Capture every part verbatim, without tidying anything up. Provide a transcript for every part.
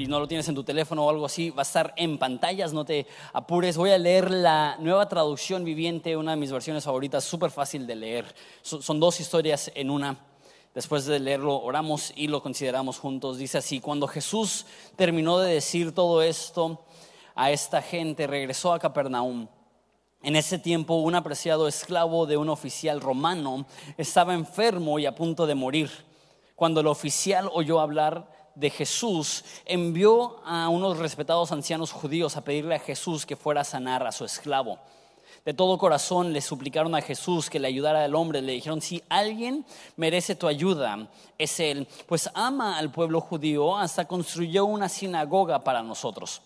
y no lo tienes en tu teléfono o algo así, va a estar en pantallas, no te apures. Voy a leer la Nueva Traducción Viviente, una de mis versiones favoritas, súper fácil de leer. Son dos historias en una. Después de leerlo, oramos y lo consideramos juntos. Dice así: cuando Jesús terminó de decir todo esto a esta gente, regresó a Capernaum. En ese tiempo, un apreciado esclavo de un oficial romano estaba enfermo y a punto de morir. Cuando el oficial oyó hablar de Jesús, envió a unos respetados ancianos judíos a pedirle a Jesús que fuera a sanar a su esclavo. De todo corazón le suplicaron a Jesús que le ayudara al hombre. Le dijeron: si alguien merece tu ayuda, es él, pues ama al pueblo judío, hasta construyó una sinagoga para nosotros.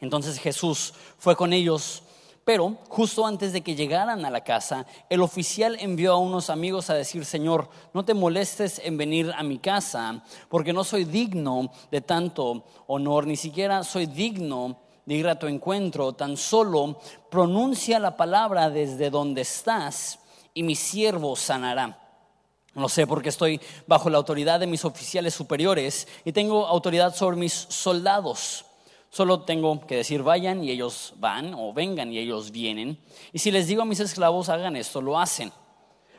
Entonces Jesús fue con ellos. Pero justo antes de que llegaran a la casa, el oficial envió a unos amigos a decir: Señor, no te molestes en venir a mi casa, porque no soy digno de tanto honor, ni siquiera soy digno de ir a tu encuentro. Tan solo pronuncia la palabra desde donde estás y mi siervo sanará. No sé, porque estoy bajo la autoridad de mis oficiales superiores y tengo autoridad sobre mis soldados. Solo tengo que decir vayan y ellos van, o vengan y ellos vienen. Y si les digo a mis esclavos hagan esto, lo hacen.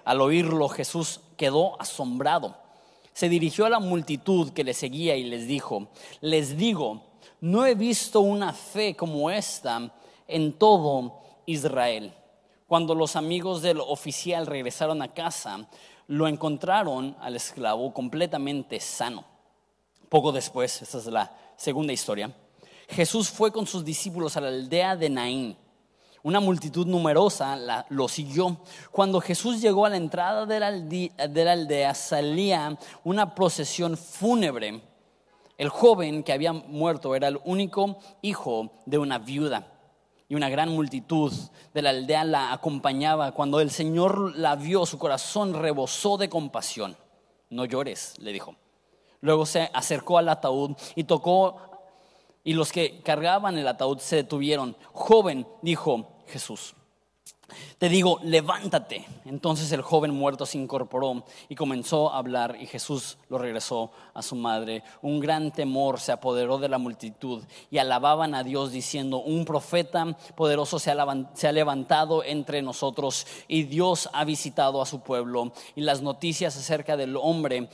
Al oírlo, Jesús quedó asombrado. Se dirigió a la multitud que le seguía y les dijo: les digo, no he visto una fe como esta en todo Israel. Cuando los amigos del oficial regresaron a casa, lo encontraron al esclavo completamente sano. Poco después, esta es la segunda historia, Jesús fue con sus discípulos a la aldea de Naín. Una multitud numerosa la, lo siguió. Cuando Jesús llegó a la entrada de la, aldea, de la aldea, salía una procesión fúnebre. El joven que había muerto era el único hijo de una viuda, y una gran multitud de la aldea la acompañaba. Cuando el Señor la vio, su corazón rebosó de compasión. No llores, le dijo. Luego se acercó al ataúd y tocó. Y los que cargaban el ataúd se detuvieron. Joven, dijo Jesús, te digo, levántate. Entonces el joven muerto se incorporó y comenzó a hablar, y Jesús lo regresó a su madre. Un gran temor se apoderó de la multitud y alababan a Dios diciendo: un profeta poderoso se ha levantado entre nosotros, y Dios ha visitado a su pueblo. Y las noticias acerca del hombre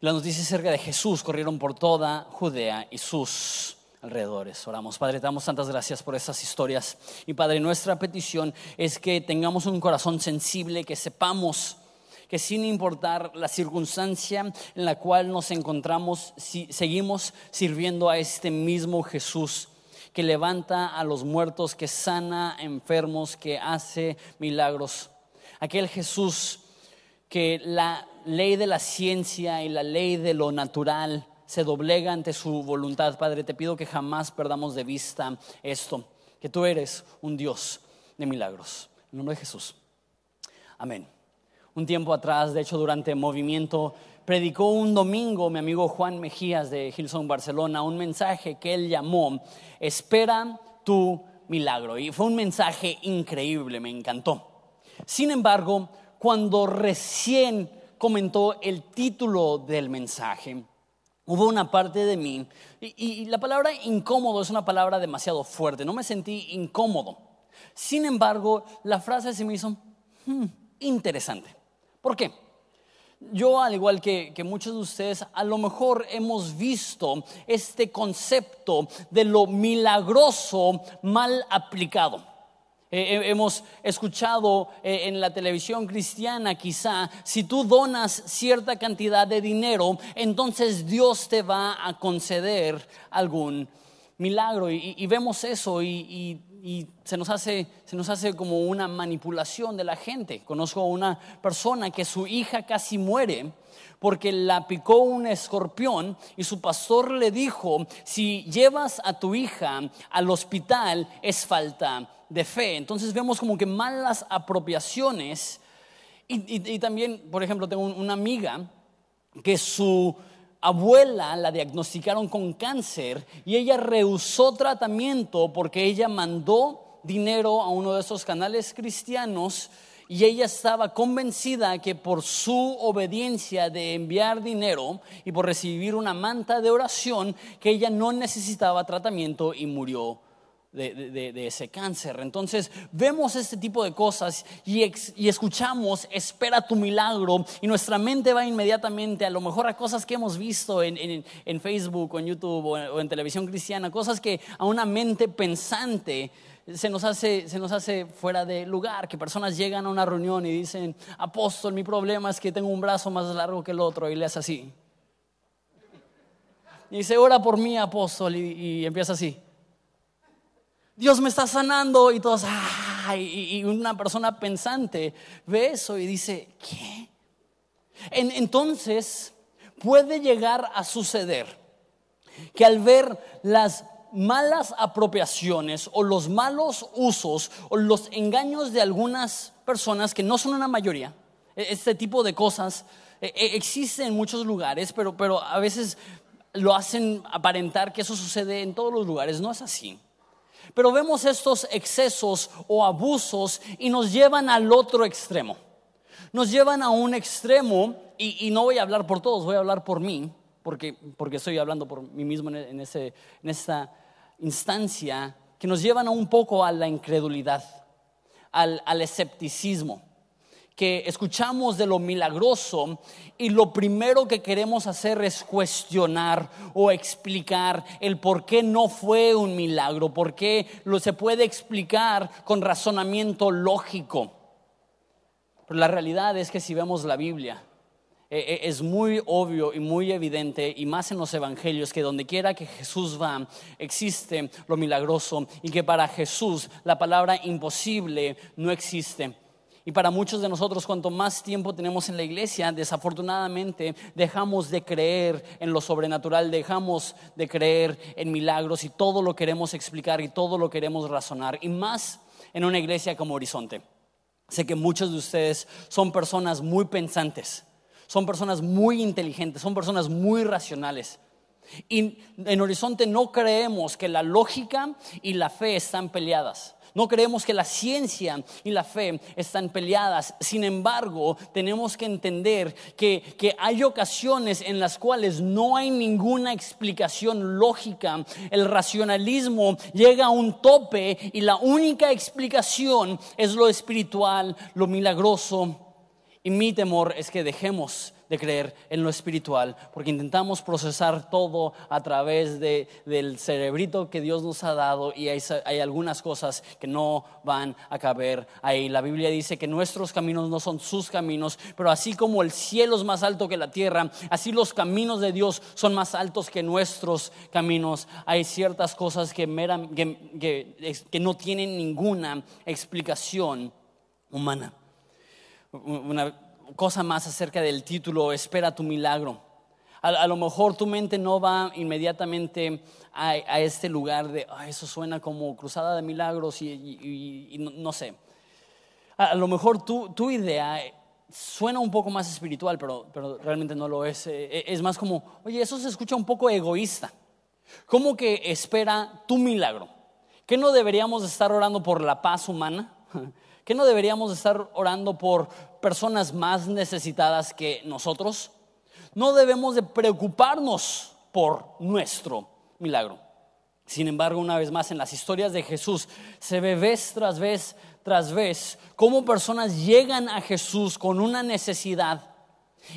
Las noticias acerca de Jesús corrieron por toda Judea y sus alrededores. Oramos. Padre, te damos tantas gracias por estas historias. Y Padre, nuestra petición es que tengamos un corazón sensible, que sepamos que sin importar la circunstancia en la cual nos encontramos, si seguimos sirviendo a este mismo Jesús, que levanta a los muertos, que sana enfermos, que hace milagros. Aquel Jesús que la ley de la ciencia y la ley de lo natural se doblega ante su voluntad. Padre, te pido que jamás perdamos de vista esto, que tú eres un Dios de milagros. En nombre de Jesús. Amén. Un tiempo atrás, de hecho durante Movimiento, predicó un domingo mi amigo Juan Mejías de Hillsong Barcelona un mensaje que él llamó Espera tu milagro, y fue un mensaje increíble, me encantó. Sin embargo, cuando recién comentó el título del mensaje, hubo una parte de mí, y, y la palabra incómodo es una palabra demasiado fuerte, no me sentí incómodo. Sin embargo, la frase se me hizo hmm, interesante. ¿Por qué? Yo, al igual que, que muchos de ustedes, a lo mejor hemos visto este concepto de lo milagroso mal aplicado. Eh, hemos escuchado eh, en la televisión cristiana, quizá, si tú donas cierta cantidad de dinero, entonces Dios te va a conceder algún milagro. Y, y vemos eso y, y, y se nos hace, se nos hace como una manipulación de la gente. Conozco a una persona que su hija casi muere porque la picó un escorpión, y su pastor le dijo: si llevas a tu hija al hospital es falta de fe. Entonces vemos como que malas apropiaciones. Y, y, y también, por ejemplo, tengo una amiga que su abuela la diagnosticaron con cáncer, y ella rehusó tratamiento porque ella mandó dinero a uno de esos canales cristianos, y ella estaba convencida que por su obediencia de enviar dinero y por recibir una manta de oración, que ella no necesitaba tratamiento y murió de, de, de ese cáncer. Entonces vemos este tipo de cosas y, ex, y escuchamos espera tu milagro, y nuestra mente va inmediatamente a lo mejor a cosas que hemos visto en, en, en Facebook o en YouTube o en, o en televisión cristiana, cosas que a una mente pensante se nos hace, se nos hace fuera de lugar. Que personas llegan a una reunión y dicen: apóstol, mi problema es que tengo un brazo más largo que el otro, y le hace así y dice: ora por mí, apóstol, y, y empieza así: Dios me está sanando, y todos, ah, y, y una persona pensante ve eso y dice: ¿qué? En, entonces puede llegar a suceder que al ver las malas apropiaciones o los malos usos o los engaños de algunas personas, que no son una mayoría, este tipo de cosas existen en muchos lugares, pero, pero a veces lo hacen aparentar que eso sucede en todos los lugares. No es así. Pero vemos estos excesos o abusos y nos llevan al otro extremo. Nos llevan a un extremo, y, y no voy a hablar por todos, voy a hablar por mí, porque, porque estoy hablando por mí mismo en, ese, en esta instancia, que nos llevan un poco a la incredulidad, al, al escepticismo. Que escuchamos de lo milagroso y lo primero que queremos hacer es cuestionar o explicar el por qué no fue un milagro, por qué lo se puede explicar con razonamiento lógico. Pero la realidad es que si vemos la Biblia, es muy obvio y muy evidente, y más en los evangelios, que donde quiera que Jesús va existe lo milagroso, y que para Jesús la palabra imposible no existe. Y para muchos de nosotros, cuanto más tiempo tenemos en la iglesia, desafortunadamente dejamos de creer en lo sobrenatural, dejamos de creer en milagros, y todo lo queremos explicar y todo lo queremos razonar. Y más en una iglesia como Horizonte. Sé que muchos de ustedes son personas muy pensantes, son personas muy inteligentes, son personas muy racionales. Y en Horizonte no creemos que la lógica y la fe están peleadas. No creemos que la ciencia y la fe están peleadas. Sin embargo, tenemos que entender que, que hay ocasiones en las cuales no hay ninguna explicación lógica. El racionalismo llega a un tope y la única explicación es lo espiritual, lo milagroso. Y mi temor es que dejemos de creer en lo espiritual, porque intentamos procesar todo a través de, del cerebrito que Dios nos ha dado, y hay, hay algunas cosas que no van a caber ahí. La Biblia dice que nuestros caminos no son sus caminos, pero así como el cielo es más alto que la tierra, así los caminos de Dios son más altos que nuestros caminos. Hay ciertas cosas que, mera, que, que, que no tienen ninguna explicación humana. Una cosa más acerca del título: espera tu milagro. A, a lo mejor tu mente no va inmediatamente a, a este lugar de oh, eso suena como cruzada de milagros y, y, y, y no, no sé. A, a lo mejor tu, tu idea suena un poco más espiritual, pero, pero realmente no lo es. Es más como, oye, eso se escucha un poco egoísta. ¿Cómo que espera tu milagro? ¿Que no deberíamos estar orando por la paz humana? ¿Que no deberíamos estar orando por personas más necesitadas que nosotros? No debemos de preocuparnos por nuestro milagro. Sin embargo, una vez más, en las historias de Jesús se ve vez tras vez tras vez cómo personas llegan a Jesús con una necesidad,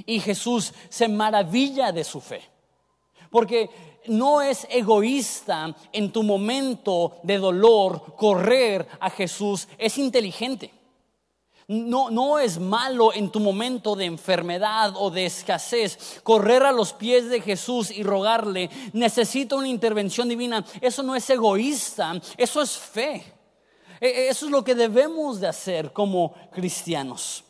y Jesús se maravilla de su fe. Porque no es egoísta en tu momento de dolor correr a Jesús, es inteligente. No, no es malo en tu momento de enfermedad o de escasez correr a los pies de Jesús y rogarle: necesito una intervención divina. Eso no es egoísta, eso es fe. Eso es lo que debemos de hacer como cristianos.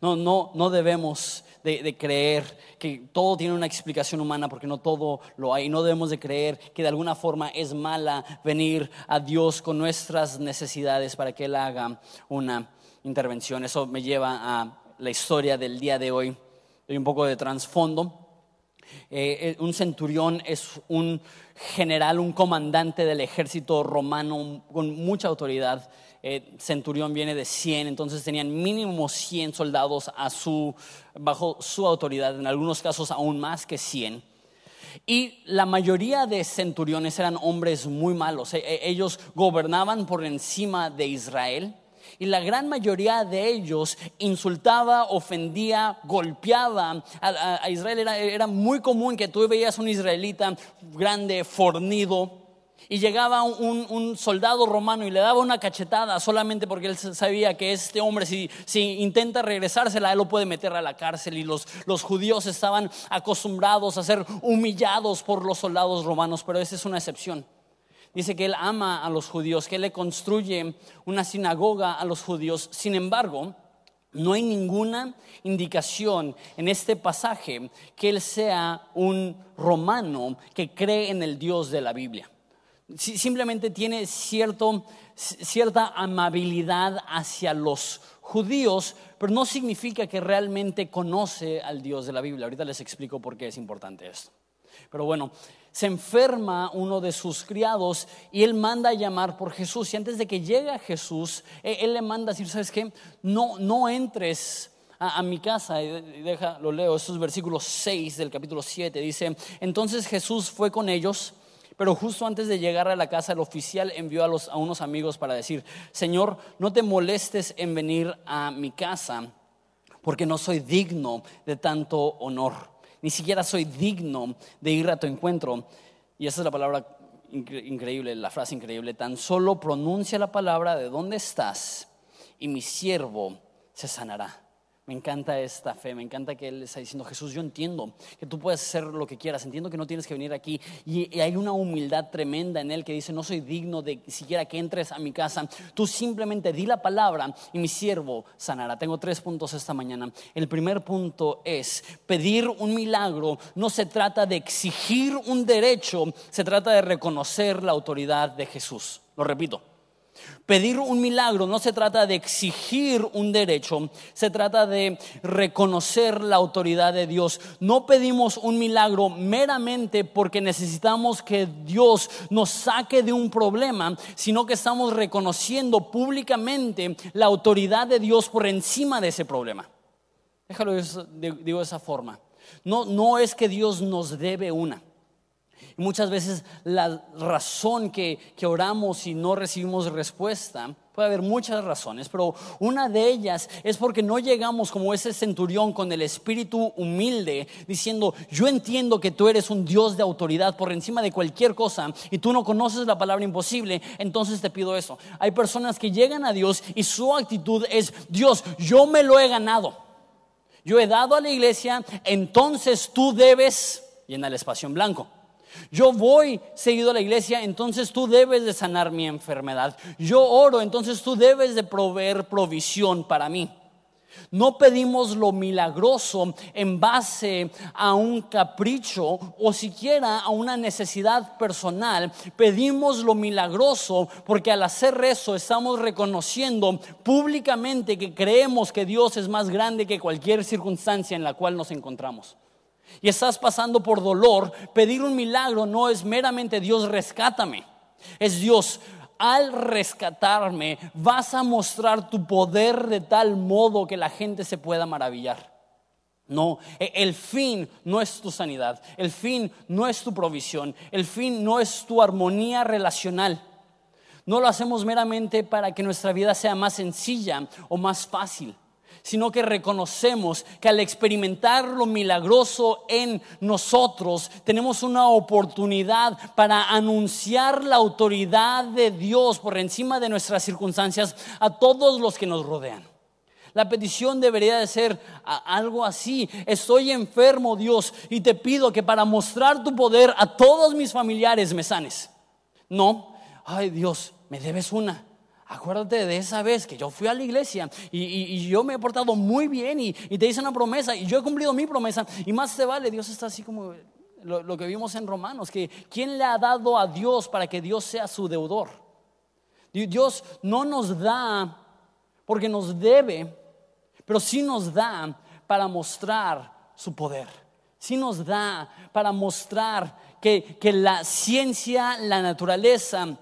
No, no, no debemos De, de creer que todo tiene una explicación humana, porque no todo lo hay. No debemos de creer que de alguna forma es mala venir a Dios con nuestras necesidades para que Él haga una intervención. Eso me lleva a la historia del día de hoy. Doy un poco de trasfondo. Eh, un centurión es un general, un comandante del ejército romano con mucha autoridad. Eh, centurión viene de cien, entonces tenían mínimo cien soldados a su, bajo su autoridad, en algunos casos aún más que cien. Y la mayoría de centuriones eran hombres muy malos. Eh, ellos gobernaban por encima de Israel. Y la gran mayoría de ellos insultaba, ofendía, golpeaba a, a, a Israel. Era, era muy común que tú veías un israelita grande, fornido, y llegaba un, un soldado romano y le daba una cachetada solamente porque él sabía que este hombre, si, si intenta regresársela, él lo puede meter a la cárcel. Y los, los judíos estaban acostumbrados a ser humillados por los soldados romanos, pero esa es una excepción. Dice que él ama a los judíos, que él le construye una sinagoga a los judíos. Sin embargo, no hay ninguna indicación en este pasaje que él sea un romano que cree en el Dios de la Biblia. Simplemente tiene cierto, cierta amabilidad hacia los judíos, pero no significa que realmente conoce al Dios de la Biblia. Ahorita les explico por qué es importante esto. Pero bueno, se enferma uno de sus criados y él manda a llamar por Jesús. Y antes de que llegue Jesús, él le manda a decir: ¿sabes qué? No, no entres a, a mi casa. Y deja, lo leo, estos versículos seis del capítulo siete. Dice: entonces Jesús fue con ellos, pero justo antes de llegar a la casa, el oficial envió a, los, a unos amigos para decir: Señor, no te molestes en venir a mi casa, porque no soy digno de tanto honor. Ni siquiera soy digno de ir a tu encuentro. Y esa es la palabra incre- increíble, la frase increíble. Tan solo pronuncia la palabra de dónde estás y mi siervo se sanará. Me encanta esta fe, me encanta que él está diciendo: Jesús, yo entiendo que tú puedes hacer lo que quieras, entiendo que no tienes que venir aquí. Y, y hay una humildad tremenda en él que dice: no soy digno de siquiera que entres a mi casa. Tú simplemente di la palabra y mi siervo sanará. Tengo tres puntos esta mañana. El primer punto es: pedir un milagro no se trata de exigir un derecho, se trata de reconocer la autoridad de Jesús. Lo repito. Pedir un milagro no se trata de exigir un derecho, se trata de reconocer la autoridad de Dios. No pedimos un milagro meramente porque necesitamos que Dios nos saque de un problema, sino que estamos reconociendo públicamente la autoridad de Dios por encima de ese problema. Déjalo, digo de esa forma. No, no es que Dios nos debe una. Muchas veces la razón que, que oramos y no recibimos respuesta, puede haber muchas razones, pero una de ellas es porque no llegamos como ese centurión con el espíritu humilde diciendo: yo entiendo que tú eres un Dios de autoridad por encima de cualquier cosa y tú no conoces la palabra imposible, entonces te pido eso. Hay personas que llegan a Dios y su actitud es: Dios, yo me lo he ganado, yo he dado a la iglesia, entonces tú debes llenar el espacio en blanco. Yo voy seguido a la iglesia, entonces tú debes de sanar mi enfermedad. Yo oro, entonces tú debes de proveer provisión para mí. No pedimos lo milagroso en base a un capricho o siquiera a una necesidad personal. Pedimos lo milagroso porque al hacer eso estamos reconociendo públicamente que creemos que Dios es más grande que cualquier circunstancia en la cual nos encontramos. Y estás pasando por dolor, pedir un milagro no es meramente Dios rescátame, es Dios, al rescatarme vas a mostrar tu poder de tal modo que la gente se pueda maravillar. No, el fin no es tu sanidad, el fin no es tu provisión, el fin no es tu armonía relacional. No lo hacemos meramente para que nuestra vida sea más sencilla o más fácil, sino que reconocemos que al experimentar lo milagroso en nosotros, tenemos una oportunidad para anunciar la autoridad de Dios por encima de nuestras circunstancias a todos los que nos rodean. La petición debería de ser algo así: estoy enfermo, Dios, y te pido que para mostrar tu poder a todos mis familiares me sanes. No, ay Dios, me debes una. Acuérdate de esa vez que yo fui a la iglesia y, y, y yo me he portado muy bien y, y te hice una promesa y yo he cumplido mi promesa. Y más te vale. Dios está así como lo, lo que vimos en Romanos, que ¿quién le ha dado a Dios para que Dios sea su deudor? Dios no nos da porque nos debe, pero sí nos da para mostrar su poder. sí nos da para mostrar que, que la ciencia, la naturaleza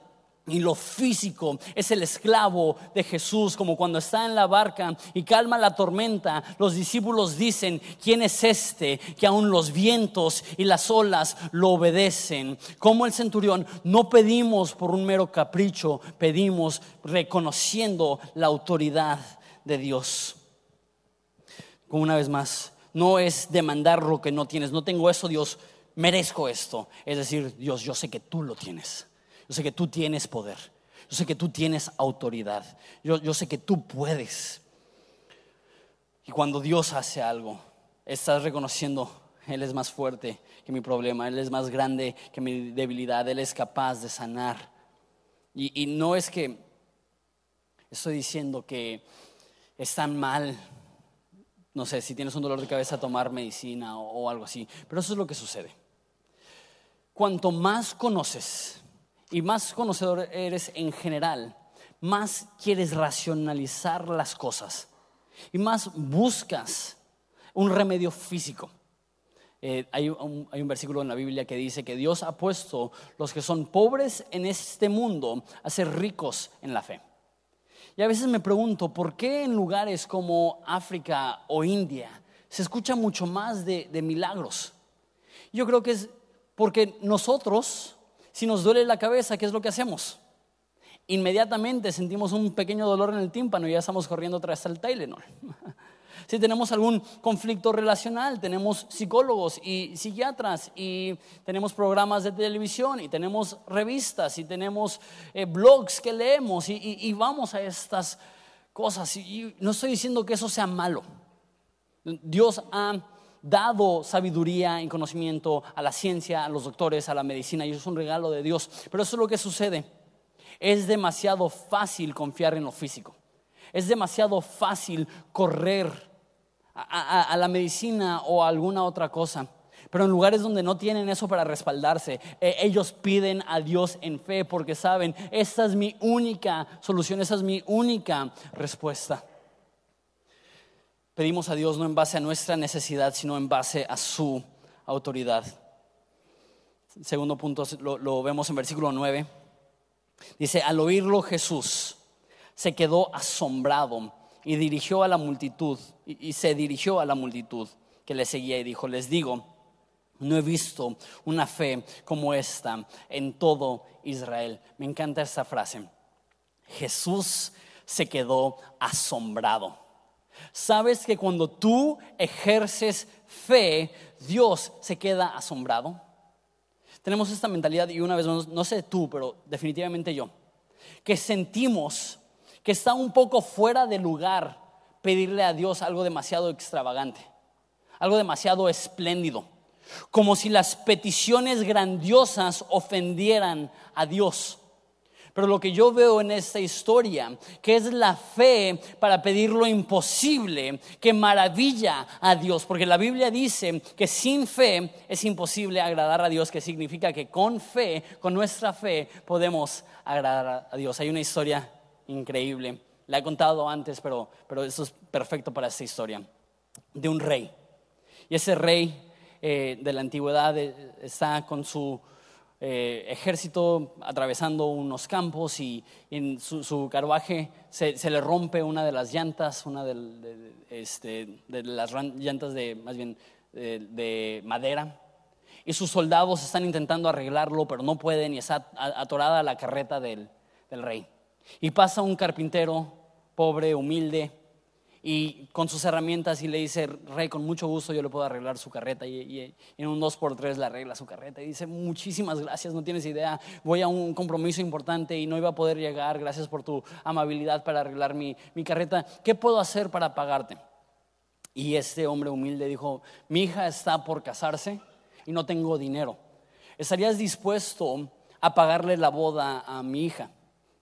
y lo físico es el esclavo de Jesús, como cuando está en la barca y calma la tormenta. Los discípulos dicen: ¿quién es este que aún los vientos y las olas lo obedecen? Como el centurión, no pedimos por un mero capricho, pedimos reconociendo la autoridad de Dios. Como una vez más, no es demandar lo que no tienes. No tengo eso, Dios, merezco esto. Es decir, Dios, yo sé que tú lo tienes. Yo sé que tú tienes poder. Yo sé que tú tienes autoridad. Yo, yo sé que tú puedes. Y cuando Dios hace algo, estás reconociendo: Él es más fuerte que mi problema, Él es más grande que mi debilidad, Él es capaz de sanar. Y, y no es que estoy diciendo que están mal. No sé, si tienes un dolor de cabeza, tomar medicina o, o algo así. Pero eso es lo que sucede. Cuanto más conoces y más conocedor eres en general, más quieres racionalizar las cosas y más buscas un remedio físico. Eh, hay, un, hay un versículo en la Biblia que dice que Dios ha puesto los que son pobres en este mundo a ser ricos en la fe. Y a veces me pregunto, ¿por qué en lugares como África o India se escucha mucho más de, de milagros? Yo creo que es porque nosotros, si nos duele la cabeza, ¿qué es lo que hacemos? Inmediatamente sentimos un pequeño dolor en el tímpano y ya estamos corriendo tras el Tylenol. Si tenemos algún conflicto relacional, tenemos psicólogos y psiquiatras, y tenemos programas de televisión, y tenemos revistas, y tenemos eh, blogs que leemos, y, y, y vamos a estas cosas. Y, y no estoy diciendo que eso sea malo. Dios ha dado sabiduría y conocimiento a la ciencia, a los doctores, a la medicina, y eso es un regalo de Dios. Pero eso es lo que sucede: es demasiado fácil confiar en lo físico. Es demasiado fácil correr a, a, a la medicina o a alguna otra cosa. Pero en lugares donde no tienen eso para respaldarse, eh, ellos piden a Dios en fe, porque saben: esta es mi única solución, esta es mi única respuesta. Pedimos a Dios no en base a nuestra necesidad, sino en base a su autoridad. El segundo punto lo, lo vemos en versículo nueve. Dice: al oírlo, Jesús se quedó asombrado y dirigió a la multitud y, y se dirigió a la multitud que le seguía y dijo: les digo, no he visto una fe como esta en todo Israel. Me encanta esta frase: Jesús se quedó asombrado. ¿Sabes que cuando tú ejerces fe, Dios se queda asombrado? Tenemos esta mentalidad, y una vez más, no sé tú, pero definitivamente yo, que sentimos que está un poco fuera de lugar pedirle a Dios algo demasiado extravagante, algo demasiado espléndido, como si las peticiones grandiosas ofendieran a Dios. Pero lo que yo veo en esta historia, que es la fe para pedir lo imposible, que maravilla a Dios, porque la Biblia dice que sin fe es imposible agradar a Dios, que significa que con fe, con nuestra fe, podemos agradar a Dios. Hay una historia increíble, la he contado antes, pero, pero eso es perfecto para esta historia, de un rey. Y ese rey eh, de la antigüedad eh, está con su eh, ejército atravesando unos campos, y, y en su, su carruaje se, se le rompe una de las llantas, una del, de, este, de las llantas de, más bien, de, de madera. Y sus soldados están intentando arreglarlo, pero no pueden, y está atorada la carreta del, del rey. Y pasa un carpintero, pobre, humilde, y con sus herramientas, y le dice: rey, con mucho gusto yo le puedo arreglar su carreta. Y, y en un dos por tres le arregla su carreta. Y dice: muchísimas gracias, no tienes idea, voy a un compromiso importante y no iba a poder llegar. Gracias por tu amabilidad para arreglar mi, mi carreta. ¿Qué puedo hacer para pagarte? Y este hombre humilde dijo: mi hija está por casarse y no tengo dinero. ¿Estarías dispuesto a pagarle la boda a mi hija?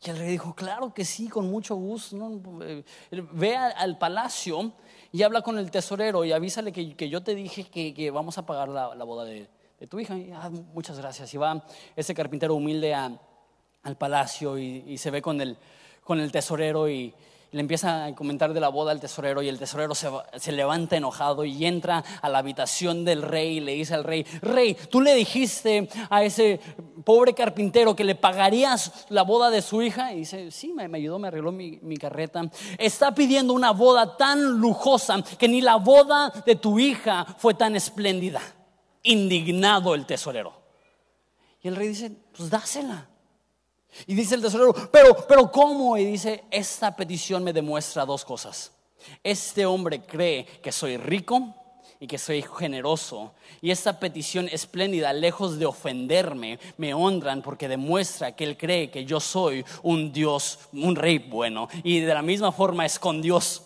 Y el rey dijo: claro que sí, con mucho gusto, ¿no? eh, Ve a, al palacio y habla con el tesorero y avísale que, que yo te dije que, que vamos a pagar la, la boda de, de tu hija. Y, ah, muchas gracias. Y va ese carpintero humilde a, al palacio y, y se ve con el, con el tesorero, y, le empieza a comentar de la boda al tesorero, y el tesorero se, se levanta enojado y entra a la habitación del rey y le dice al rey: rey, tú le dijiste a ese pobre carpintero que le pagarías la boda de su hija. Y dice: sí, me, me ayudó, me arregló mi, mi carreta. Está pidiendo una boda tan lujosa que ni la boda de tu hija fue tan espléndida. Indignado el tesorero. Y el rey dice: pues dásela. Y dice el tesorero: pero, pero ¿cómo? Y dice: esta petición me demuestra dos cosas. Este hombre cree que soy rico y que soy generoso, y esta petición espléndida, lejos de ofenderme, me honran porque demuestra que él cree que yo soy un Dios, un rey bueno. Y de la misma forma es con Dios.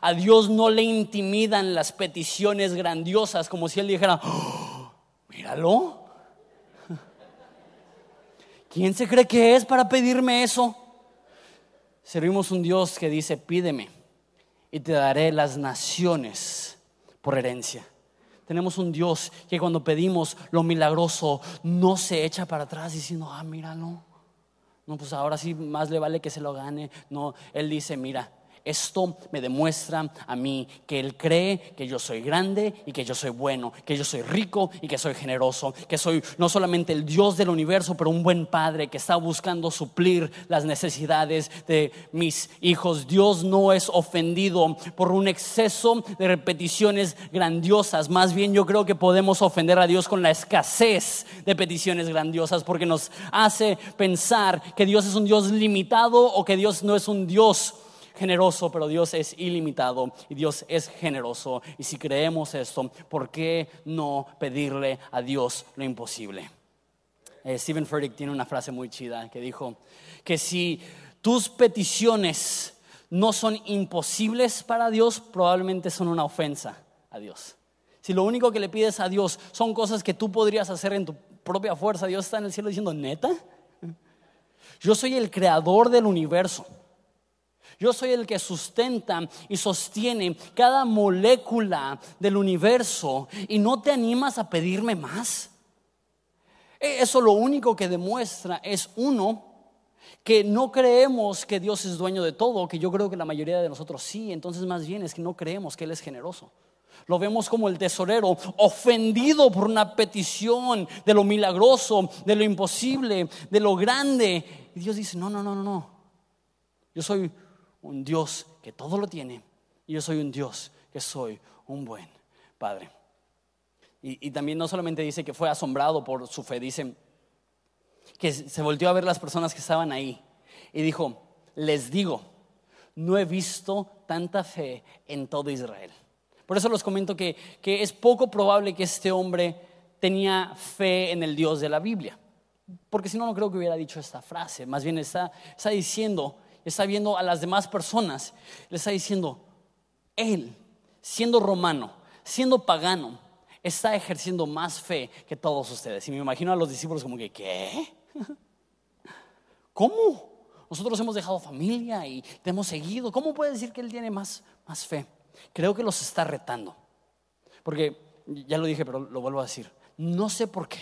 A Dios no le intimidan las peticiones grandiosas, como si él dijera: ¡oh, míralo! ¿Quién se cree que es para pedirme eso? Servimos un Dios que dice: pídeme y te daré las naciones por herencia. Tenemos un Dios que cuando pedimos lo milagroso no se echa para atrás diciendo: ah, míralo, no, pues ahora sí más le vale que se lo gane. No, él dice: mira, esto me demuestra a mí que él cree que yo soy grande y que yo soy bueno, que yo soy rico y que soy generoso, que soy no solamente el Dios del universo, pero un buen padre que está buscando suplir las necesidades de mis hijos. Dios no es ofendido por un exceso de repeticiones grandiosas. Más bien, yo creo que podemos ofender a Dios con la escasez de peticiones grandiosas, porque nos hace pensar que Dios es un Dios limitado o que Dios no es un Dios generoso, pero Dios es ilimitado y Dios es generoso. Y si creemos esto, ¿por qué no pedirle a Dios lo imposible? Eh, Steven Furtick tiene una frase muy chida que dijo que si tus peticiones no son imposibles para Dios, probablemente son una ofensa a Dios. Si lo único que le pides a Dios son cosas que tú podrías hacer en tu propia fuerza, Dios está en el cielo diciendo: ¿neta? Yo soy el creador del universo. Yo soy el que sustenta y sostiene cada molécula del universo, ¿y no te animas a pedirme más? Eso lo único que demuestra es, uno, que no creemos que Dios es dueño de todo, que yo creo que la mayoría de nosotros sí. Entonces más bien es que no creemos que Él es generoso. Lo vemos como el tesorero, ofendido por una petición de lo milagroso, de lo imposible, de lo grande. Y Dios dice: no, no, no, no, no. Yo soy un Dios que todo lo tiene, y yo soy un Dios que soy un buen padre. Y, y también no solamente dice que fue asombrado por su fe, dice que se volteó a ver las personas que estaban ahí y dijo: les digo, no he visto tanta fe en todo Israel. Por eso les comento que, que es poco probable que este hombre tenía fe en el Dios de la Biblia, porque si no, no creo que hubiera dicho esta frase. Más bien está, está diciendo, está viendo a las demás personas, le está diciendo: él, siendo romano, siendo pagano, está ejerciendo más fe que todos ustedes. Y me imagino a los discípulos como que: ¿qué? ¿Cómo? Nosotros hemos dejado familia y te hemos seguido. ¿Cómo puede decir que él tiene más, más fe? Creo que los está retando, porque ya lo dije, pero lo vuelvo a decir, no sé por qué,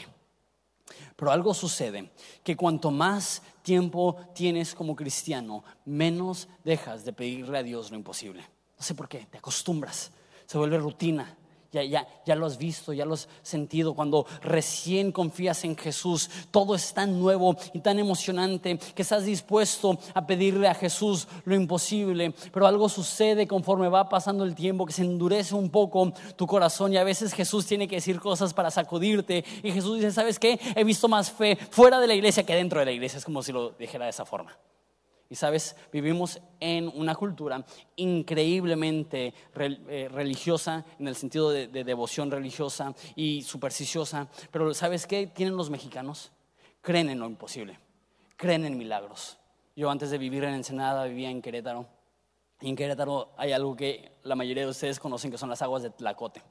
pero algo sucede, que cuanto más tiempo tienes como cristiano, menos dejas de pedirle a Dios lo imposible. No sé por qué, te acostumbras, se vuelve rutina. Ya, ya, ya lo has visto, ya lo has sentido. Cuando recién confías en Jesús, todo es tan nuevo y tan emocionante que estás dispuesto a pedirle a Jesús lo imposible. Pero algo sucede conforme va pasando el tiempo, que se endurece un poco tu corazón, y a veces Jesús tiene que decir cosas para sacudirte. Y Jesús dice: ¿sabes qué? He visto más fe fuera de la iglesia que dentro de la iglesia. Es como si lo dijera de esa forma. Y sabes, vivimos en una cultura increíblemente religiosa, en el sentido de, de devoción religiosa y supersticiosa. Pero ¿sabes qué tienen los mexicanos? Creen en lo imposible, creen en milagros. Yo antes de vivir en Ensenada vivía en Querétaro. Y en Querétaro hay algo que la mayoría de ustedes conocen, que son las aguas de Tlacote.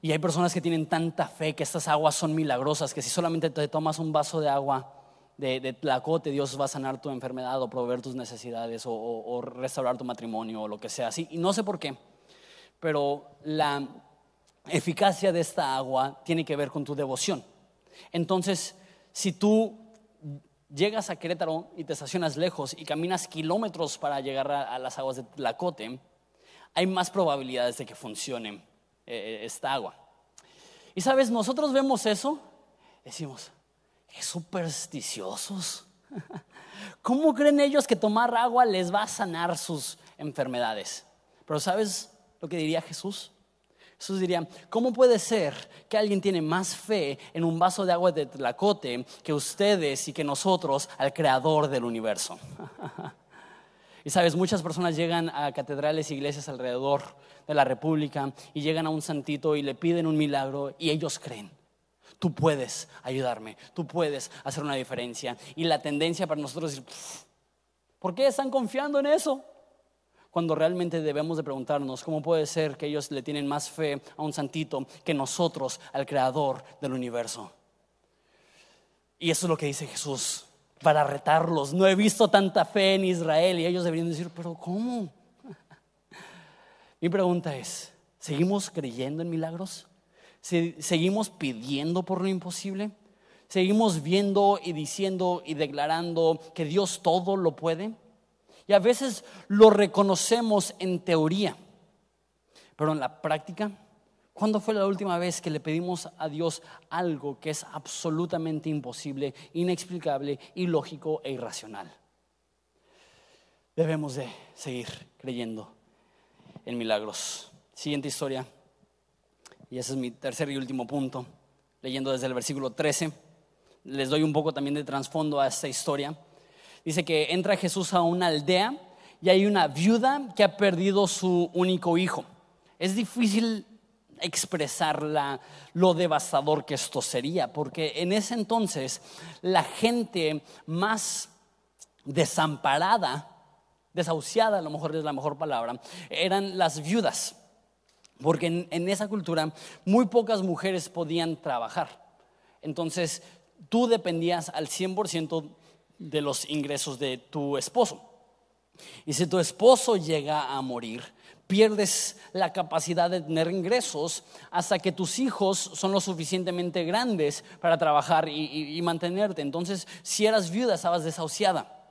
Y hay personas que tienen tanta fe que estas aguas son milagrosas, que si solamente te tomas un vaso de agua De, de Tlacote, Dios va a sanar tu enfermedad o proveer tus necesidades o, o, o restaurar tu matrimonio o lo que sea. Sí, y no sé por qué, pero la eficacia de esta agua tiene que ver con tu devoción. Entonces, si tú llegas a Querétaro y te estacionas lejos y caminas kilómetros para llegar a, a las aguas de Tlacote, hay más probabilidades de que funcione eh, esta agua. Y sabes, nosotros vemos eso, decimos, ¡qué supersticiosos! ¿Cómo creen ellos que tomar agua les va a sanar sus enfermedades? Pero ¿sabes lo que diría Jesús? Jesús diría, ¿cómo puede ser que alguien tiene más fe en un vaso de agua de Tlacote que ustedes y que nosotros al creador del universo? Y sabes, muchas personas llegan a catedrales e iglesias alrededor de la república y llegan a un santito y le piden un milagro y ellos creen. Tú puedes ayudarme, tú puedes hacer una diferencia. Y la tendencia para nosotros es decir, ¿por qué están confiando en eso? Cuando realmente debemos de preguntarnos, ¿cómo puede ser que ellos le tienen más fe a un santito que nosotros al creador del universo? Y eso es lo que dice Jesús para retarlos. No he visto tanta fe en Israel. Y ellos deberían decir, ¿pero cómo? Mi pregunta es, ¿seguimos creyendo en milagros? ¿Seguimos pidiendo por lo imposible? ¿Seguimos viendo y diciendo y declarando que Dios todo lo puede? Y a veces lo reconocemos en teoría, pero en la práctica, ¿cuándo fue la última vez que le pedimos a Dios algo que es absolutamente imposible, inexplicable, ilógico e irracional? Debemos de seguir creyendo en milagros. Siguiente historia, y ese es mi tercer y último punto, leyendo desde el versículo trece. Les doy un poco también de trasfondo a esta historia. Dice que entra Jesús a una aldea y hay una viuda que ha perdido su único hijo. Es difícil expresar la, lo devastador que esto sería, porque en ese entonces la gente más desamparada, desahuciada a lo mejor es la mejor palabra, eran las viudas. Porque en, en esa cultura muy pocas mujeres podían trabajar. Entonces tú dependías al cien por ciento de los ingresos de tu esposo. Y si tu esposo llega a morir, pierdes la capacidad de tener ingresos hasta que tus hijos son lo suficientemente grandes para trabajar y, y, y mantenerte. Entonces, si eras viuda, estabas desahuciada.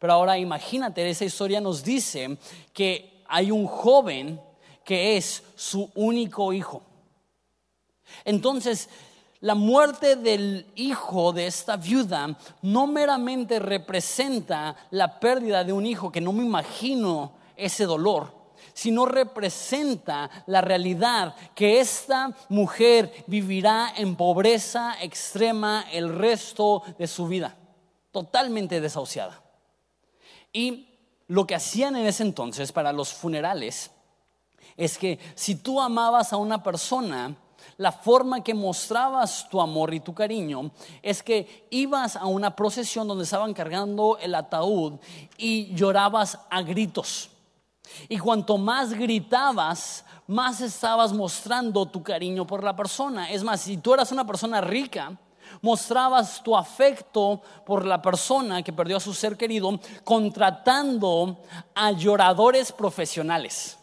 Pero ahora imagínate, esa historia nos dice que hay un joven que es su único hijo. Entonces, la muerte del hijo de esta viuda no meramente representa la pérdida de un hijo, que no me imagino ese dolor, sino representa la realidad que esta mujer vivirá en pobreza extrema el resto de su vida, totalmente desahuciada. Y lo que hacían en ese entonces para los funerales es que si tú amabas a una persona, la forma que mostrabas tu amor y tu cariño es que ibas a una procesión donde estaban cargando el ataúd y llorabas a gritos. Y cuanto más gritabas, más estabas mostrando tu cariño por la persona. Es más, si tú eras una persona rica, mostrabas tu afecto por la persona que perdió a su ser querido contratando a lloradores profesionales.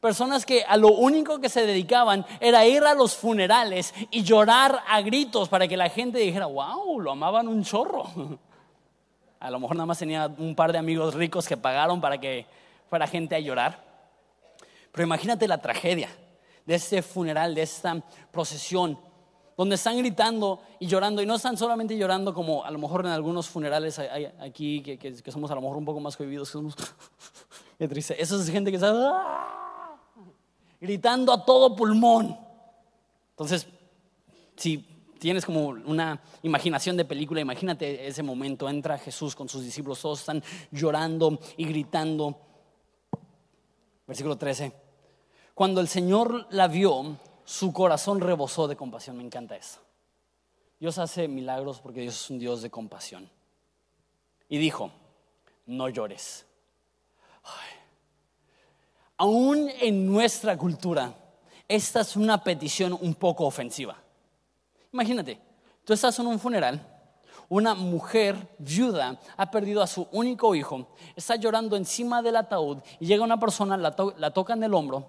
Personas que a lo único que se dedicaban era ir a los funerales y llorar a gritos para que la gente dijera, wow, lo amaban un chorro. A lo mejor nada más tenía un par de amigos ricos que pagaron para que fuera gente a llorar. Pero imagínate la tragedia de este funeral, de esta procesión, donde están gritando y llorando. Y no están solamente llorando como a lo mejor en algunos funerales aquí, que, que, que somos a lo mejor un poco más cohibidos. Que somos... Qué triste. Eso es gente que está... gritando a todo pulmón. Entonces, si tienes como una imaginación de película, imagínate ese momento. Entra Jesús con sus discípulos, todos están llorando y gritando. Versículo trece. Cuando el Señor la vio, su corazón rebosó de compasión. Me encanta eso. Dios hace milagros porque Dios es un Dios de compasión. Y dijo, no llores. Ay. Aún en nuestra cultura, esta es una petición un poco ofensiva. Imagínate, tú estás en un funeral, una mujer viuda ha perdido a su único hijo, está llorando encima del ataúd y llega una persona, la, to- la toca en el hombro,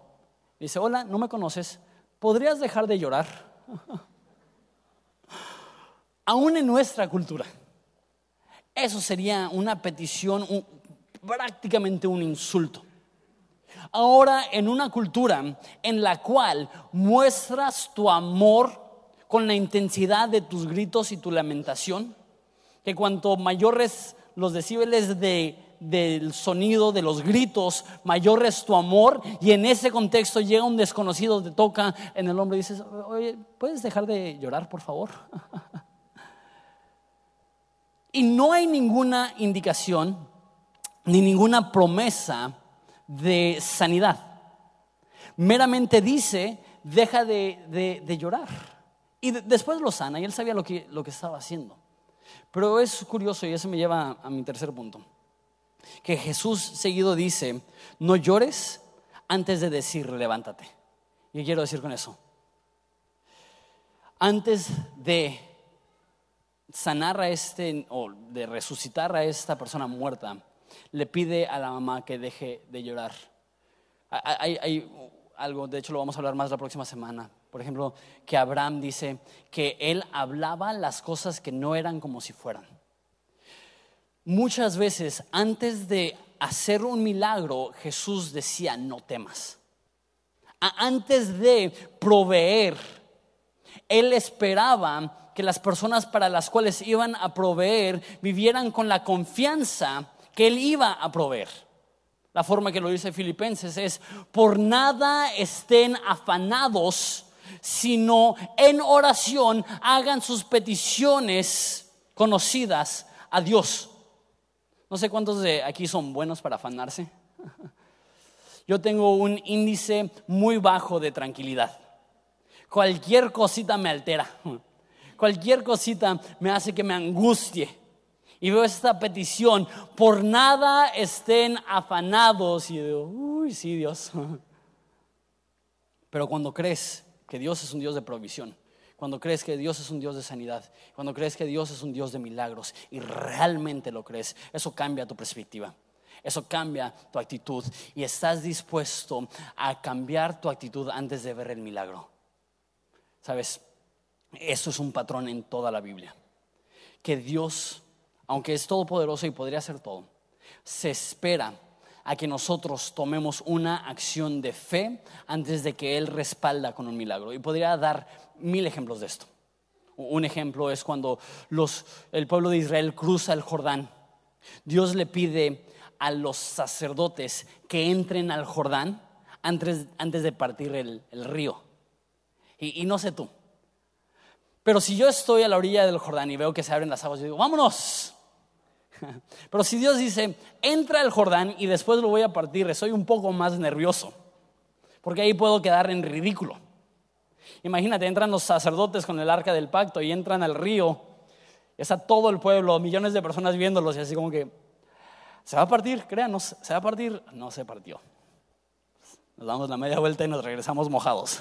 y dice, hola, ¿no me conoces? ¿Podrías dejar de llorar? Aún en nuestra cultura, Eso sería una petición, un, prácticamente un insulto. Ahora, en una cultura en la cual muestras tu amor con la intensidad de tus gritos y tu lamentación, que cuanto mayores los decibeles de, del sonido de los gritos, mayor es tu amor. Y en ese contexto llega un desconocido, te toca en el hombro y dices: oye, ¿puedes dejar de llorar, por favor? Y no hay ninguna indicación ni ninguna promesa de sanidad. Meramente dice: deja de, de, de llorar. Y de, después lo sana, y él sabía lo que, lo que estaba haciendo. Pero es curioso, y eso me lleva a mi tercer punto, que Jesús seguido dice: no llores antes de decir levántate. ¿Qué quiero decir con eso? Antes de sanar a este, o de resucitar a esta persona muerta, le pide a la mamá que deje de llorar. Hay, hay algo, de hecho lo vamos a hablar más la próxima semana. Por ejemplo, que Abraham dice que él hablaba las cosas que no eran como si fueran. Muchas veces antes de hacer un milagro, Jesús decía: no temas. Antes de proveer, él esperaba que las personas para las cuales iban a proveer vivieran con la confianza que él iba a proveer. La forma que lo dice Filipenses es: por nada estén afanados, sino en oración hagan sus peticiones conocidas a Dios. No sé cuántos de aquí son buenos para afanarse. Yo tengo un índice muy bajo de tranquilidad. Cualquier cosita me altera, cualquier cosita me hace que me angustie. Y veo esta petición: por nada estén afanados. Y digo: uy, sí, Dios. Pero cuando crees que Dios es un Dios de provisión, cuando crees que Dios es un Dios de sanidad, cuando crees que Dios es un Dios de milagros y realmente lo crees, eso cambia tu perspectiva, eso cambia tu actitud, y estás dispuesto a cambiar tu actitud antes de ver el milagro. Sabes, eso es un patrón en toda la Biblia, que Dios, aunque es todopoderoso y podría hacer todo, se espera a que nosotros tomemos una acción de fe antes de que él respalda con un milagro. Y podría dar mil ejemplos de esto. Un ejemplo es cuando los, el pueblo de Israel cruza el Jordán. Dios le pide a los sacerdotes que entren al Jordán antes, antes de partir el, el río. Y, y no sé tú, pero si yo estoy a la orilla del Jordán y veo que se abren las aguas, yo digo: vámonos. Pero si Dios dice: entra al Jordán y después lo voy a partir, soy un poco más nervioso, porque ahí puedo quedar en ridículo. Imagínate, entran los sacerdotes con el arca del pacto y entran al río, está todo el pueblo, millones de personas viéndolos, y así como que: se va a partir, créanos, se va a partir. No se partió. Nos damos la media vuelta y nos regresamos mojados.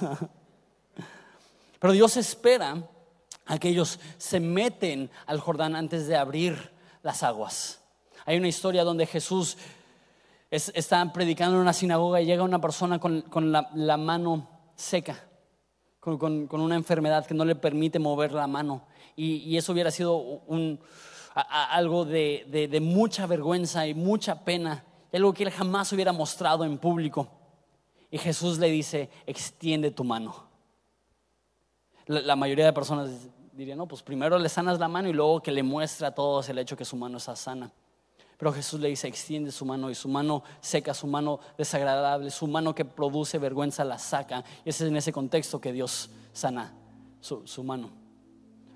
Pero Dios espera a que ellos se meten al Jordán antes de abrir las aguas. Hay una historia donde Jesús es, está predicando en una sinagoga y llega una persona con, con la, la mano seca, con, con, con una enfermedad que no le permite mover la mano, y, y eso hubiera sido un, a, a, algo de, de, de mucha vergüenza y mucha pena, algo que él jamás hubiera mostrado en público. Y Jesús le dice: extiende tu mano. La, la mayoría de personas diría: no, pues primero le sanas la mano y luego que le muestra a todos el hecho que su mano está sana. Pero Jesús le dice: extiende su mano, y su mano seca, su mano desagradable, su mano que produce vergüenza, la saca. Y es en ese contexto que Dios sana su, su mano.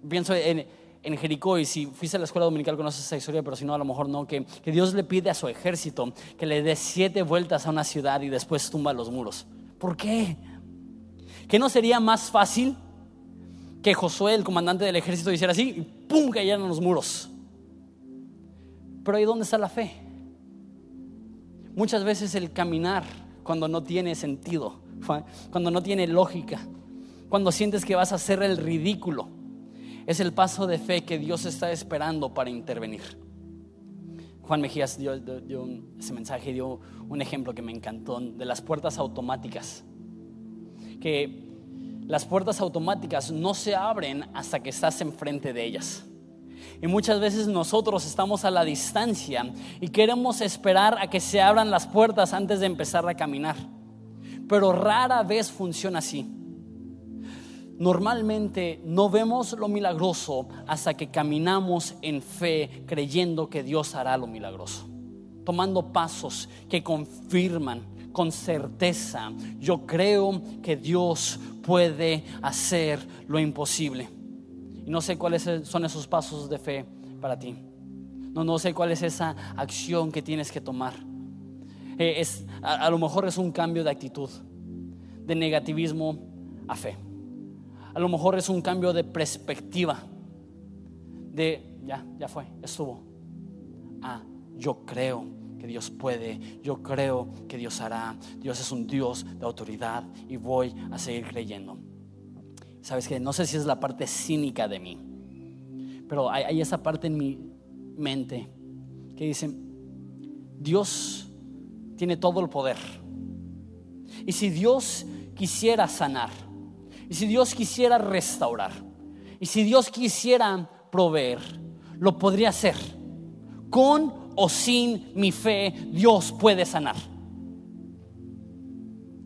Pienso en, en Jericó, y si fuiste a la escuela dominical conoces esa historia, pero si no, a lo mejor no, que, que Dios le pide a su ejército que le dé siete vueltas a una ciudad y después tumba los muros. ¿Por qué? ¿Qué no sería más fácil que Josué, el comandante del ejército, hiciera así y pum, cayeran los muros? Pero ahí, ¿dónde está la fe? Muchas veces el caminar, cuando no tiene sentido, cuando no tiene lógica, cuando sientes que vas a hacer el ridículo, es el paso de fe que Dios está esperando para intervenir. Juan Mejías dio, dio, dio ese mensaje, dio un ejemplo que me encantó de las puertas automáticas, que las puertas automáticas no se abren hasta que estás enfrente de ellas. Y muchas veces nosotros estamos a la distancia y queremos esperar a que se abran las puertas antes de empezar a caminar. Pero rara vez funciona así. Normalmente no vemos lo milagroso hasta que caminamos en fe, creyendo que Dios hará lo milagroso, tomando pasos que confirman con certeza: yo creo que Dios puede hacer lo imposible. Y no sé cuáles son esos pasos de fe para ti. No, no sé cuál es esa acción que tienes que tomar. Eh, es, a, a lo mejor es un cambio de actitud, de negativismo a fe. A lo mejor es un cambio de perspectiva, de ya, ya fue, estuvo. Ah, yo creo que Dios puede, yo creo que Dios hará. Dios es un Dios de autoridad y voy a seguir creyendo. Sabes que no sé si es la parte cínica de mí, pero hay, hay esa parte en mi mente que dice: Dios tiene todo el poder, y si Dios quisiera sanar, y si Dios quisiera restaurar, y si Dios quisiera proveer, lo podría hacer. Con o sin mi fe, Dios puede sanar.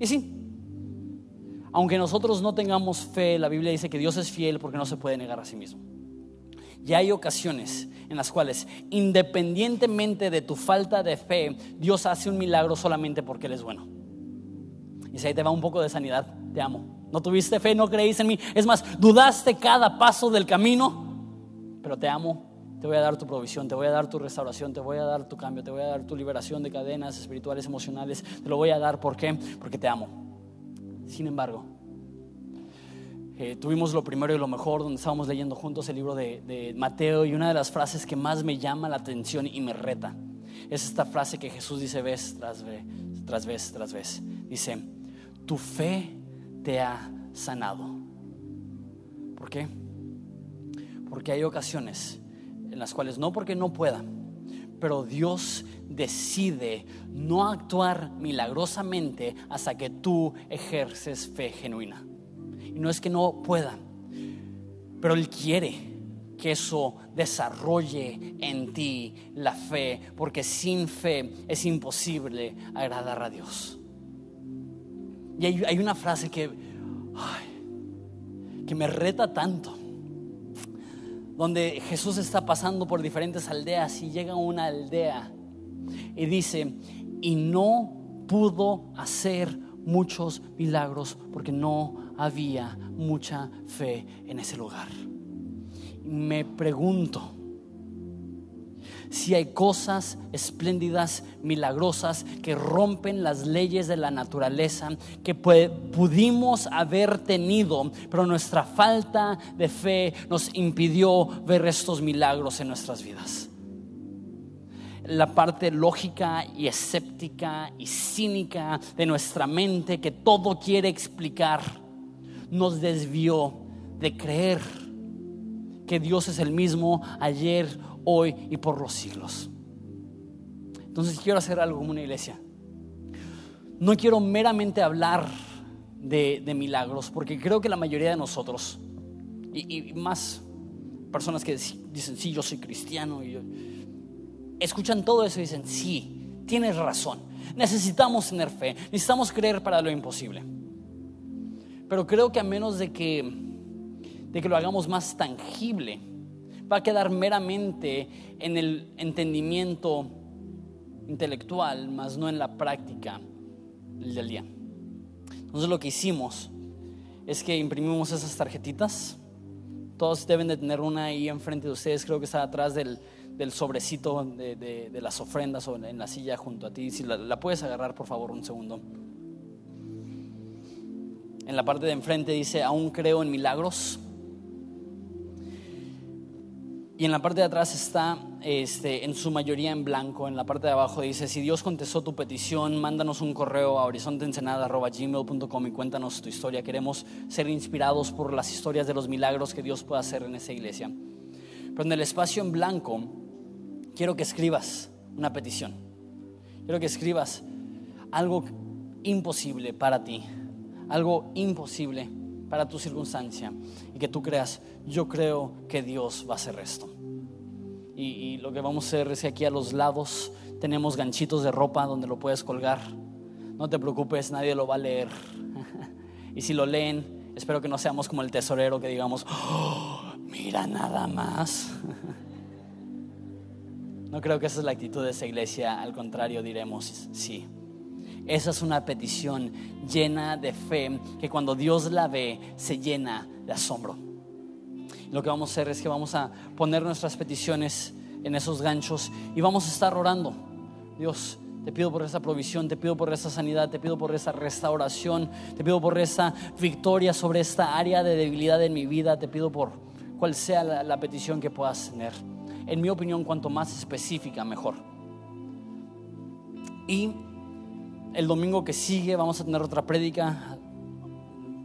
Y sí, aunque nosotros no tengamos fe, la Biblia dice que Dios es fiel porque no se puede negar a sí mismo. Y hay ocasiones en las cuales, independientemente de tu falta de fe, Dios hace un milagro solamente porque Él es bueno. Y si ahí te va un poco de sanidad, te amo. No tuviste fe, no creíste en mí. Es más, dudaste cada paso del camino. Pero te amo, te voy a dar tu provisión, te voy a dar tu restauración, te voy a dar tu cambio, te voy a dar tu liberación de cadenas espirituales, emocionales. Te lo voy a dar, ¿por qué? Porque te amo. Sin embargo, eh, tuvimos lo primero y lo mejor, donde estábamos leyendo juntos el libro de, de Mateo. Y una de las frases que más me llama la atención y me reta es esta frase que Jesús dice vez tras vez, tras vez, tras vez. Dice: tu fe te ha sanado. ¿Por qué? Porque hay ocasiones en las cuales, no porque no pueda, pero Dios decide no actuar milagrosamente hasta que tú ejerces fe genuina. Y no es que no pueda, pero Él quiere que eso desarrolle en ti la fe, porque sin fe es imposible agradar a Dios. Y hay, hay una frase que, ay, que me reta tanto, donde Jesús está pasando por diferentes aldeas y llega a una aldea y dice: y no pudo hacer muchos milagros porque no había mucha fe en ese lugar. Y me pregunto si hay cosas espléndidas, milagrosas, que rompen las leyes de la naturaleza, que pu- pudimos haber tenido, pero nuestra falta de fe nos impidió ver estos milagros en nuestras vidas. La parte lógica y escéptica y cínica de nuestra mente, que todo quiere explicar, nos desvió de creer que Dios es el mismo ayer, hoy y por los siglos. Entonces quiero hacer algo como una iglesia. No quiero meramente hablar de, de milagros, porque creo que la mayoría de nosotros, y, y más personas que dicen: sí, yo soy cristiano, y yo, escuchan todo eso y dicen: sí, tienes razón, necesitamos tener fe, necesitamos creer para lo imposible. Pero creo que a menos de que, de que lo hagamos más tangible, va a quedar meramente en el entendimiento intelectual, más no en la práctica del día. Entonces lo que hicimos es que imprimimos esas tarjetitas. Todos deben de tener una ahí enfrente de ustedes. Creo que está atrás del, del sobrecito de, de, de las ofrendas, o en la silla junto a ti. Si la, la puedes agarrar, por favor, un segundo. En la parte de enfrente dice: aún creo en milagros. Y en la parte de atrás está este, en su mayoría en blanco. En la parte de abajo dice: si Dios contestó tu petición, mándanos un correo a horizonte ensenada arroba gmail punto com y cuéntanos tu historia. Queremos ser inspirados por las historias de los milagros que Dios puede hacer en esa iglesia. Pero en el espacio en blanco quiero que escribas una petición. Quiero que escribas algo imposible para ti, algo imposible para tu circunstancia, y que tú creas: yo creo que Dios va a hacer esto. y, y lo que vamos a hacer es que aquí a los lados tenemos ganchitos de ropa donde lo puedes colgar. No te preocupes, nadie lo va a leer. Y si lo leen, espero que no seamos como el tesorero, que digamos, ¡oh, mira nada más! No creo que esa es la actitud de esa iglesia. Al contrario, diremos, sí, esa es una petición llena de fe, que cuando Dios la ve, se llena de asombro. Lo que vamos a hacer es que vamos a poner nuestras peticiones en esos ganchos y vamos a estar orando. Dios, te pido por esa provisión, te pido por esa sanidad, te pido por esa restauración, te pido por esa victoria sobre esta área de debilidad en mi vida, te pido por cual sea la, la petición que puedas tener. En mi opinión, cuanto más específica, mejor. Y el domingo que sigue vamos a tener otra prédica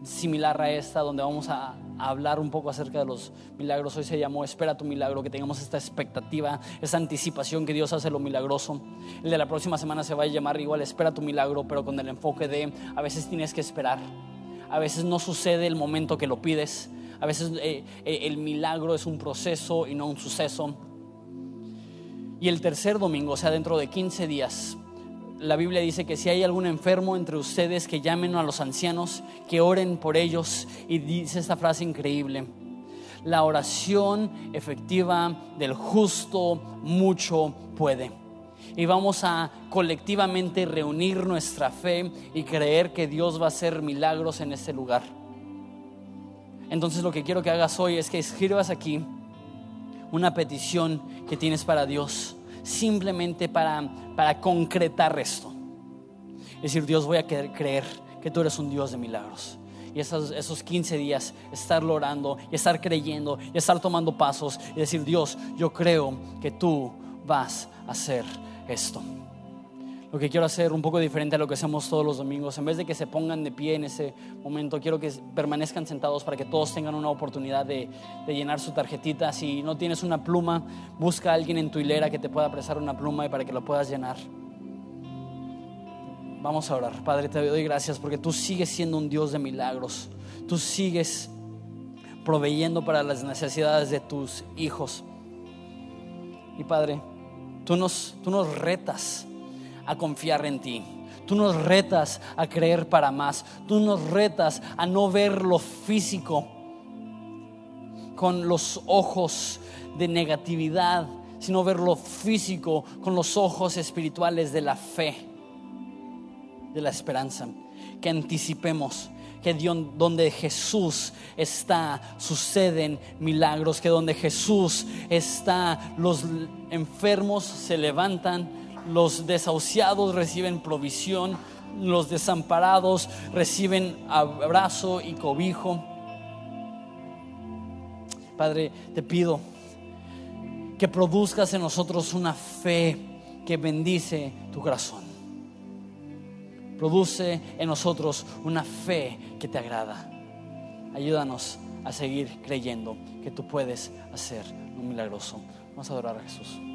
similar a esta, donde vamos a A hablar un poco acerca de los milagros. Hoy se llamó Espera tu milagro, que tengamos esta expectativa, esa anticipación que Dios hace lo milagroso. El de la próxima semana se va a llamar igual Espera tu milagro, pero con el enfoque de a veces tienes que esperar, a veces no sucede el momento que lo pides, a veces eh, el milagro es un proceso y no un suceso. Y el tercer domingo, o sea dentro de quince días, la Biblia dice que si hay algún enfermo entre ustedes, que llamen a los ancianos, que oren por ellos. Y dice esta frase increíble: la oración efectiva del justo mucho puede. Y vamos a colectivamente reunir nuestra fe y creer que Dios va a hacer milagros en este lugar. Entonces lo que quiero que hagas hoy es que escribas aquí una petición que tienes para Dios, simplemente para, para concretar esto. Es decir, Dios, voy a creer que tú eres un Dios de milagros. Y esos, esos quince días estarlo orando y estar creyendo y estar tomando pasos y decir, Dios, yo creo que tú vas a hacer esto. Lo que quiero hacer un poco diferente a lo que hacemos todos los domingos, en vez de que se pongan de pie en ese momento, quiero que permanezcan sentados para que todos tengan una oportunidad de, de llenar su tarjetita. Si no tienes una pluma, busca a alguien en tu hilera que te pueda prestar una pluma y para que lo puedas llenar. Vamos a orar. Padre, te doy gracias porque tú sigues siendo un Dios de milagros. Tú sigues proveyendo para las necesidades de tus hijos. Y Padre, tú nos, tú nos retas a confiar en ti. Tú nos retas a creer para más. Tú nos retas a no ver lo físico con los ojos de negatividad, sino ver lo físico con los ojos espirituales de la fe, de la esperanza. Que anticipemos que donde Jesús está suceden milagros, que donde Jesús está los enfermos se levantan, los desahuciados reciben provisión, los desamparados reciben abrazo y cobijo. Padre, te pido que produzcas en nosotros una fe que bendice tu corazón. Produce en nosotros una fe que te agrada. Ayúdanos a seguir creyendo que tú puedes hacer un milagroso. Vamos a adorar a Jesús.